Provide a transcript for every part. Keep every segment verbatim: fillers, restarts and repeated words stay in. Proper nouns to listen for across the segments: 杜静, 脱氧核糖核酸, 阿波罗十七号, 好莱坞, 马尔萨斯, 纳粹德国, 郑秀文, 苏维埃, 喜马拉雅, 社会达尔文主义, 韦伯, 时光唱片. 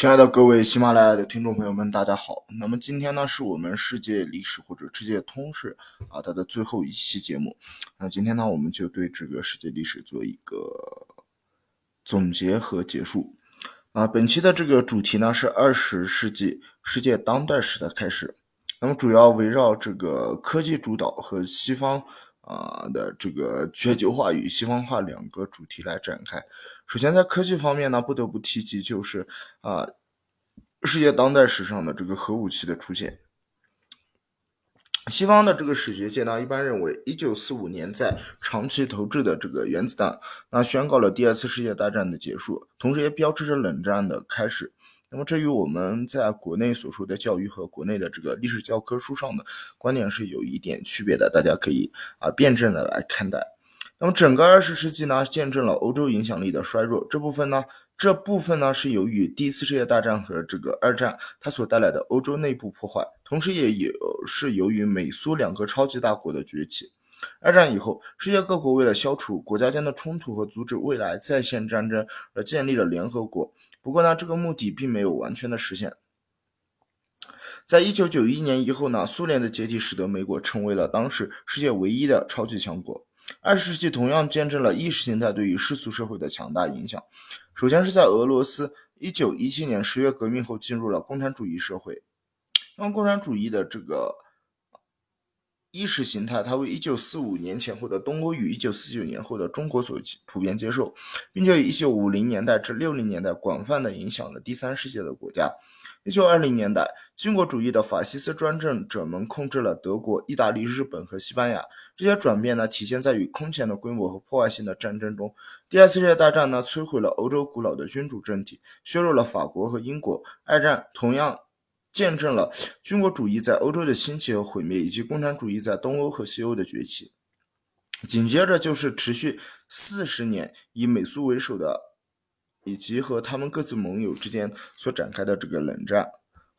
亲爱的各位喜马拉雅的听众朋友们，大家好。那么今天呢，是我们世界历史或者世界通史啊它的最后一期节目。那今天呢，我们就对这个世界历史做一个总结和结束啊。本期的这个主题呢是二十世纪世界当代史的开始。那么主要围绕这个科技主导和西方啊的这个全球化与西方化两个主题来展开。首先在科技方面呢，不得不提及就是啊世界当代史上的这个核武器的出现。西方的这个史学界呢，一般认为一九四五年在长崎投掷的这个原子弹，那宣告了第二次世界大战的结束，同时也标志着冷战的开始。那么这与我们在国内所说的教育和国内的这个历史教科书上的观点是有一点区别的，大家可以啊辩证的来看待。那么整个二十世纪呢，见证了欧洲影响力的衰弱，这部分呢这部分呢是由于第一次世界大战和这个二战它所带来的欧洲内部破坏，同时也有是由于美苏两个超级大国的崛起。二战以后，世界各国为了消除国家间的冲突和阻止未来再现战争而建立了联合国，不过呢，这个目的并没有完全的实现。在一九九一年以后呢，苏联的解体使得美国成为了当时世界唯一的超级强国。二十世纪同样见证了意识形态对于世俗社会的强大影响。首先是在俄罗斯，一九一七年十月革命后进入了共产主义社会。那共产主义的这个意识形态，它为一九四五年前后的东欧与一九四九年后的中国所普遍接受，并且于一九五零年代至六零年代广泛的影响了第三世界的国家。一九二零年代，军国主义的法西斯专政者们控制了德国、意大利、日本和西班牙。这些转变呢，体现在与空前的规模和破坏性的战争中。第二次世界大战呢，摧毁了欧洲古老的君主政体，削弱了法国和英国。二战同样见证了军国主义在欧洲的兴起和毁灭，以及共产主义在东欧和西欧的崛起。紧接着就是持续四十年以美苏为首的，以及和他们各自盟友之间所展开的这个冷战。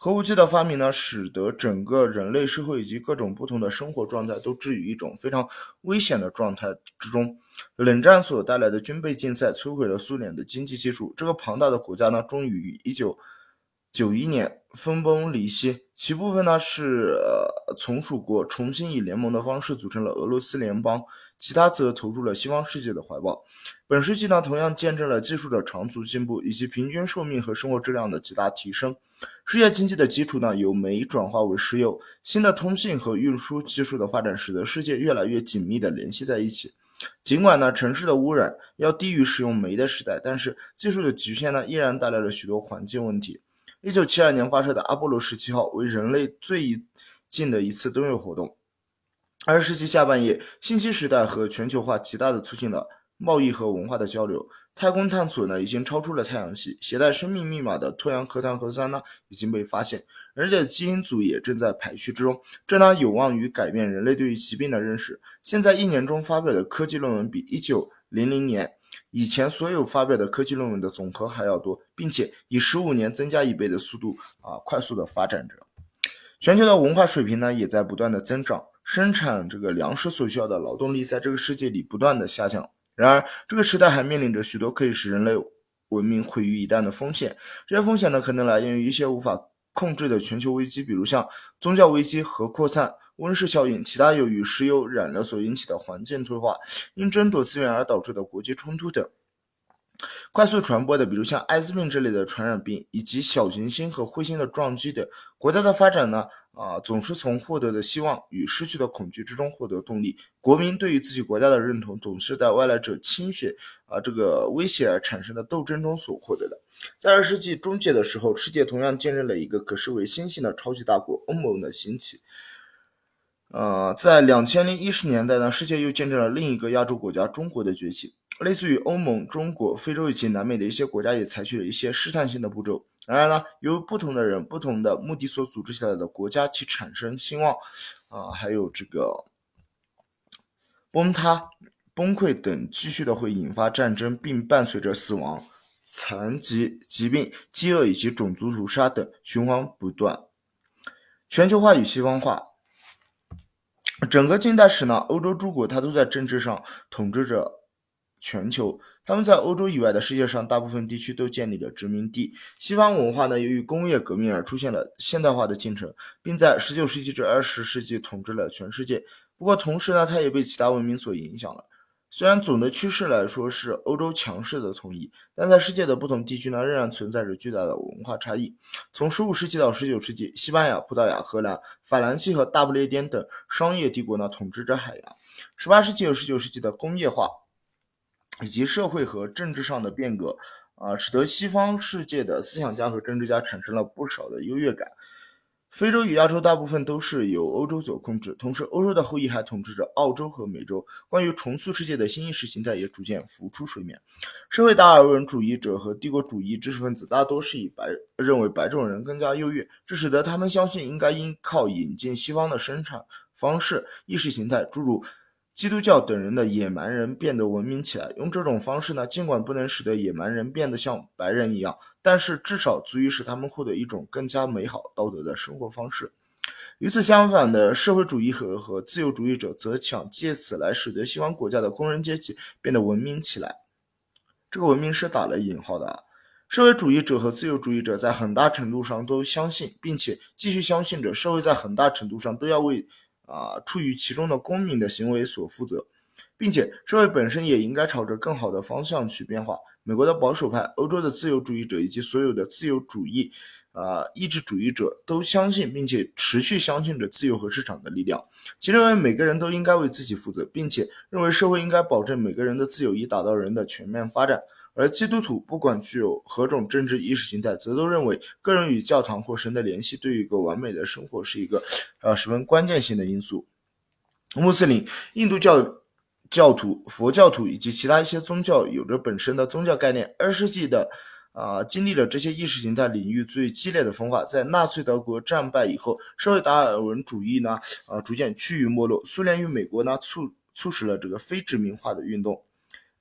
核武器的发明呢，使得整个人类社会以及各种不同的生活状态都置于一种非常危险的状态之中。冷战所带来的军备竞赛摧毁了苏联的经济基础，这个庞大的国家呢，终于于一九九一年分崩离析，其部分呢是、呃、从属国重新以联盟的方式组成了俄罗斯联邦，其他则投入了西方世界的怀抱。本世纪呢，同样见证了技术的长足进步，以及平均寿命和生活质量的极大提升。世界经济的基础呢，由煤转化为石油，新的通信和运输技术的发展使得世界越来越紧密地联系在一起。尽管呢，城市的污染要低于使用煤的时代，但是技术的局限呢，依然带来了许多环境问题。一九七二年发射的阿波罗十七号为人类最近的一次登月活动。二十世纪下半叶，信息时代和全球化极大地促进了贸易和文化的交流。太空探索呢，已经超出了太阳系，携带生命密码的脱氧核糖核酸呢，已经被发现。人类的基因组也正在排序之中，这呢有望于改变人类对于疾病的认识。现在一年中发表的科技论文比一九零零年以前所有发表的科技论文的总和还要多，并且以十五年增加一倍的速度啊，快速的发展着。全球的文化水平呢，也在不断的增长，生产这个粮食所需要的劳动力在这个世界里不断的下降。然而，这个时代还面临着许多可以使人类文明毁于一旦的风险。这些风险呢，可能来源于一些无法控制的全球危机，比如像宗教危机、核扩散、温室效应，其他由于石油燃料所引起的环境退化，因争夺资源而导致的国际冲突等。快速传播的，比如像艾滋病这类的传染病，以及小行星和彗星的撞击等。国家的发展呢，啊、呃，总是从获得的希望与失去的恐惧之中获得动力。国民对于自己国家的认同，总是在外来者侵略啊、呃、这个威胁而产生的斗争中所获得的。在二十世纪中叶的时候，世界同样见证了一个可视为新兴的超级大国欧盟的兴起。呃，在两千零一十年代呢，世界又见证了另一个亚洲国家中国的崛起。类似于欧盟、中国、非洲以及南美的一些国家也采取了一些试探性的步骤。然而呢，由不同的人、不同的目的所组织起来的国家，其产生兴旺啊、呃，还有这个崩塌、崩溃等，继续的会引发战争，并伴随着死亡、残疾、疾病、饥饿以及种族屠杀等，循环不断。全球化与西方化。整个近代史呢，欧洲诸国它都在政治上统治着全球，他们在欧洲以外的世界上大部分地区都建立了殖民地。西方文化呢，由于工业革命而出现了现代化的进程，并在十九世纪至二十世纪统治了全世界。不过同时呢，它也被其他文明所影响了。虽然总的趋势来说是欧洲强势的统一，但在世界的不同地区呢，仍然存在着巨大的文化差异。从十五世纪到十九世纪，西班牙、葡萄牙、荷兰、法兰西和大不列颠等商业帝国呢，统治着海洋。十八世纪和十九世纪的工业化以及社会和政治上的变革，啊，使得西方世界的思想家和政治家产生了不少的优越感。非洲与亚洲大部分都是由欧洲所控制，同时欧洲的后裔还统治着澳洲和美洲。关于重塑世界的新意识形态也逐渐浮出水面。社会达尔文主义者和帝国主义知识分子大多是以白认为白种人更加优越，这使得他们相信应该依靠引进西方的生产方式、意识形态，诸如基督教等人的野蛮人变得文明起来。用这种方式呢，尽管不能使得野蛮人变得像白人一样，但是至少足以使他们获得一种更加美好道德的生活方式。与此相反的社会主义者和自由主义者则想借此来使得西方国家的工人阶级变得文明起来，这个文明是打了引号的。社会主义者和自由主义者在很大程度上都相信，并且继续相信着社会在很大程度上都要为啊，处于其中的公民的行为所负责，并且社会本身也应该朝着更好的方向去变化。美国的保守派、欧洲的自由主义者以及所有的自由主义啊、意志主义者都相信并且持续相信着自由和市场的力量，其认为每个人都应该为自己负责，并且认为社会应该保证每个人的自由以达到人的全面发展。而基督徒不管具有何种政治意识形态，则都认为个人与教堂或神的联系对于一个完美的生活是一个呃十分关键性的因素。穆斯林、印度教教徒、佛教徒以及其他一些宗教有着本身的宗教概念。二十世纪的啊、呃，经历了这些意识形态领域最激烈的分化。在纳粹德国战败以后，社会达尔文主义呢啊、呃、逐渐趋于没落。苏联与美国呢促促使了这个非殖民化的运动。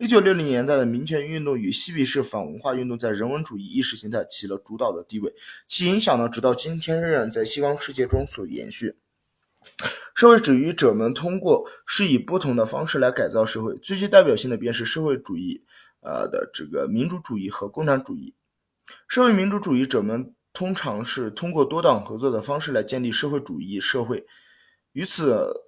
一九六零年代的民权运动与嬉皮士反文化运动在人文主义意识形态起了主导的地位，其影响呢，直到今天仍然在西方世界中所延续。社会主义者们通过是以不同的方式来改造社会，最具代表性的便是社会主义呃的这个民主主义和共产主义。社会民主主义者们通常是通过多党合作的方式来建立社会主义社会。与此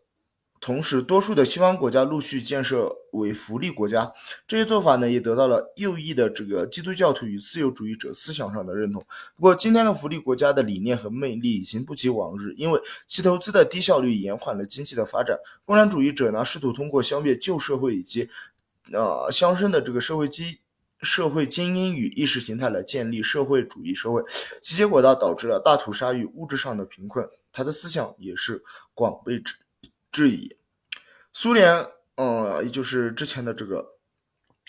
同时，多数的西方国家陆续建设为福利国家，这些做法呢也得到了右翼的这个基督教徒与自由主义者思想上的认同。不过，今天的福利国家的理念和魅力已经不及往日，因为其投资的低效率延缓了经济的发展。共产主义者呢试图通过消灭旧社会以及呃相生的这个社会基社会精英与意识形态来建立社会主义社会，其结果呢导致了大屠杀与物质上的贫困。他的思想也是广被指。质疑。苏联呃，就是之前的这个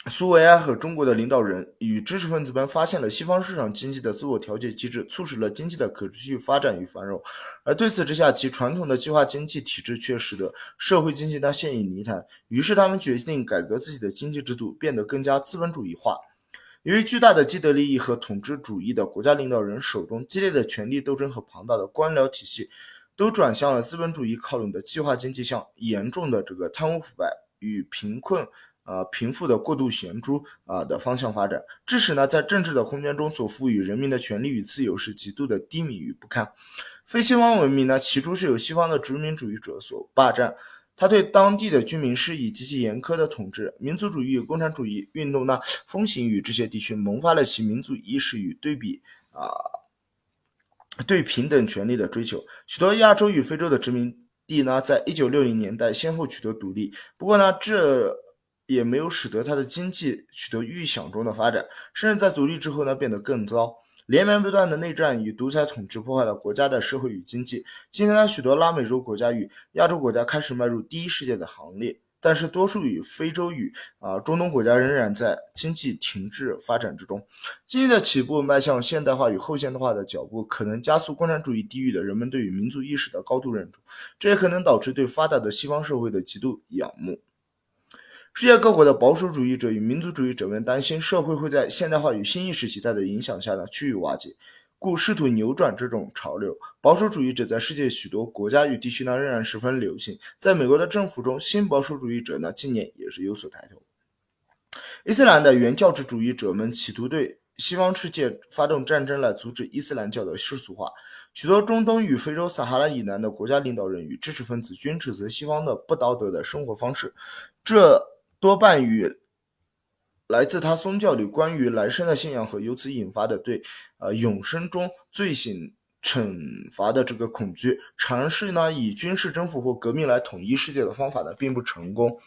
苏维埃和中国的领导人与知识分子们发现了西方市场经济的自我调节机制，促使了经济的可持续发展与繁荣。而对此之下，其传统的计划经济体制却使得社会经济它陷入泥潭，于是他们决定改革自己的经济制度，变得更加资本主义化。由于巨大的既得利益和统治主义的国家领导人手中，激烈的权力斗争和庞大的官僚体系都转向了资本主义靠拢的计划经济，向严重的这个贪污腐败与贫困、呃、贫富的过度悬殊、呃、的方向发展。致使呢，在政治的空间中所赋予人民的权利与自由是极度的低迷与不堪。非西方文明呢，起初是由西方的殖民主义者所霸占，他对当地的居民施以极其严苛的统治。民族主义与共产主义运动呢，风行于这些地区，萌发了其民族意识与对比啊。呃对平等权利的追求。许多亚洲与非洲的殖民地呢，在一九六零年代先后取得独立，不过呢，这也没有使得它的经济取得预想中的发展，甚至在独立之后呢，变得更糟。连绵不断的内战与独裁统治破坏了国家的社会与经济。今天呢，许多拉美洲国家与亚洲国家开始迈入第一世界的行列，但是多数与非洲与、呃、中东国家仍然在经济停滞发展之中。经济的起步迈向现代化与后现代化的脚步，可能加速共产主义地域的人们对于民族意识的高度认同，这也可能导致对发达的西方社会的极度仰慕。世界各国的保守主义者与民族主义者们担心社会会在现代化与新意识形态的影响下呢趋于瓦解，故试图扭转这种潮流。保守主义者在世界许多国家与地区呢仍然十分流行，在美国的政府中，新保守主义者呢近年也是有所抬头。伊斯兰的原教旨主义者们企图对西方世界发动战争来阻止伊斯兰教的世俗化。许多中东与非洲撒哈拉以南的国家领导人与知识分子均指责西方的不道德的生活方式，这多半与来自他宗教里关于来生的信仰和由此引发的对呃永生中罪行惩罚的这个恐惧。尝试呢以军事征服或革命来统一世界的方法呢并不成功。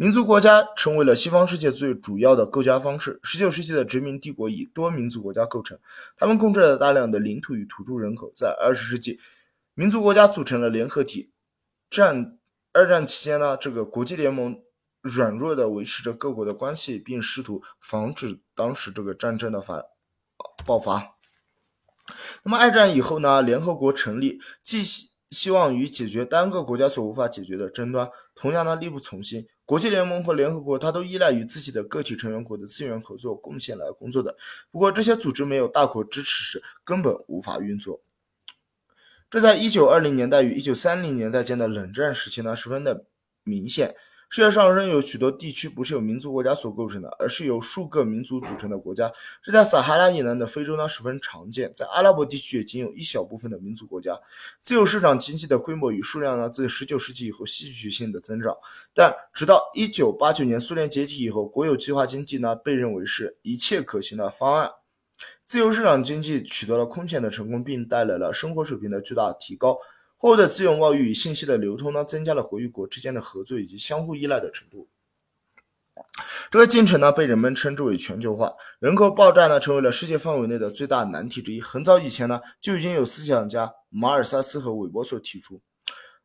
民族国家成为了西方世界最主要的构架方式。十九世纪的殖民帝国以多民族国家构成，他们控制了大量的领土与土著人口。在二十世纪，民族国家组成了联合体。战二战期间呢，这个国际联盟软弱地维持着各国的关系，并试图防止当时这个战争的发爆发。那么二战以后呢，联合国成立，既希望于解决单个国家所无法解决的争端，同样呢力不从心。国际联盟和联合国它都依赖于自己的个体成员国的资源合作贡献来工作的，不过这些组织没有大国支持时根本无法运作。这在一九二零年代与一九三零年代间的冷战时期呢十分的明显。世界上仍有许多地区不是由民族国家所构成的，而是由数个民族组成的国家，这在撒哈拉以南的非洲呢十分常见。在阿拉伯地区也仅有一小部分的民族国家。自由市场经济的规模与数量呢自十九世纪以后戏剧性的增长，但直到一九八九年苏联解体以后，国有计划经济呢被认为是一切可行的方案。自由市场经济取得了空前的成功，并带来了生活水平的巨大提高。后的资源贸易与信息的流通呢增加了国与国之间的合作以及相互依赖的程度。这个进程呢被人们称之为全球化。人口爆炸呢成为了世界范围内的最大难题之一。很早以前呢就已经有思想家马尔萨斯和韦伯所提出。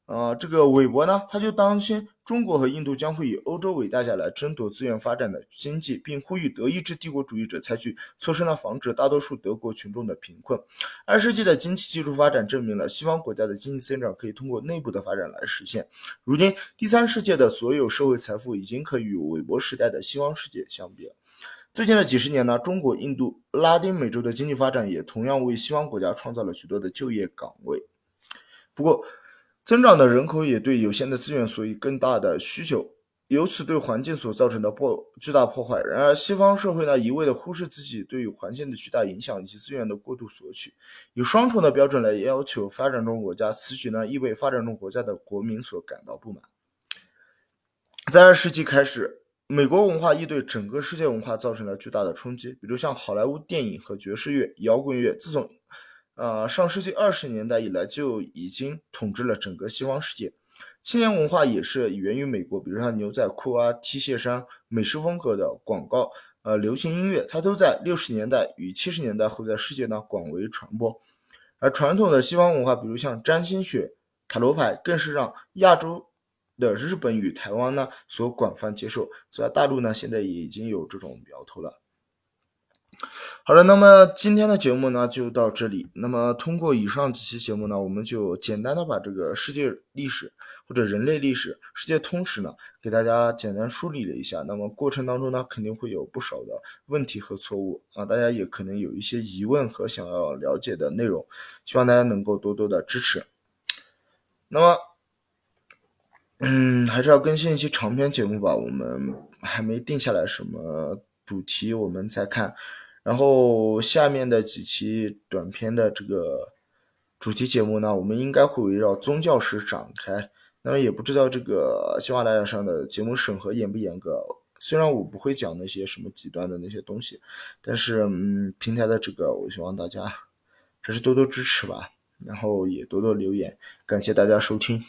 呃，这个韦伯呢他就担心中国和印度将会以欧洲为代价来争夺资源发展的经济，并呼吁德意志帝国主义者采取措施呢防止大多数德国群众的贫困。二十世纪的经济技术发展证明了西方国家的经济增长可以通过内部的发展来实现。如今第三世界的所有社会财富已经可以与韦伯时代的西方世界相比了。最近的几十年呢，中国、印度、拉丁美洲的经济发展也同样为西方国家创造了许多的就业岗位。不过增长的人口也对有限的资源所以更大的需求，由此对环境所造成的破巨大破坏。然而西方社会呢一味的忽视自己对于环境的巨大影响以及资源的过度索取，以双重的标准来要求发展中国家。此举呢亦为发展中国家的国民所感到不满。在二十世纪开始，美国文化亦对整个世界文化造成了巨大的冲击，比如像好莱坞电影和爵士乐、摇滚乐，自从呃，上世纪二十年代以来就已经统治了整个西方世界。青年文化也是源于美国，比如像牛仔裤啊、T 恤衫、美式风格的广告、呃，流行音乐，它都在六十年代与七十年代后在世界呢广为传播。而传统的西方文化，比如像占星学、塔罗牌，更是让亚洲的日本与台湾呢所广泛接受。所以大陆呢现在也已经有这种苗头了。好了，那么今天的节目呢就到这里。那么通过以上几期节目呢，我们就简单的把这个世界历史或者人类历史、世界通史呢给大家简单梳理了一下。那么过程当中呢肯定会有不少的问题和错误啊，大家也可能有一些疑问和想要了解的内容，希望大家能够多多的支持。那么嗯，还是要更新一期长篇节目吧，我们还没定下来什么主题，我们再看。然后下面的几期短篇的这个主题节目呢，我们应该会围绕宗教史展开。那么也不知道这个喜马拉雅上的节目审核严不严格，虽然我不会讲那些什么极端的那些东西，但是嗯，平台的这个我希望大家还是多多支持吧，然后也多多留言，感谢大家收听。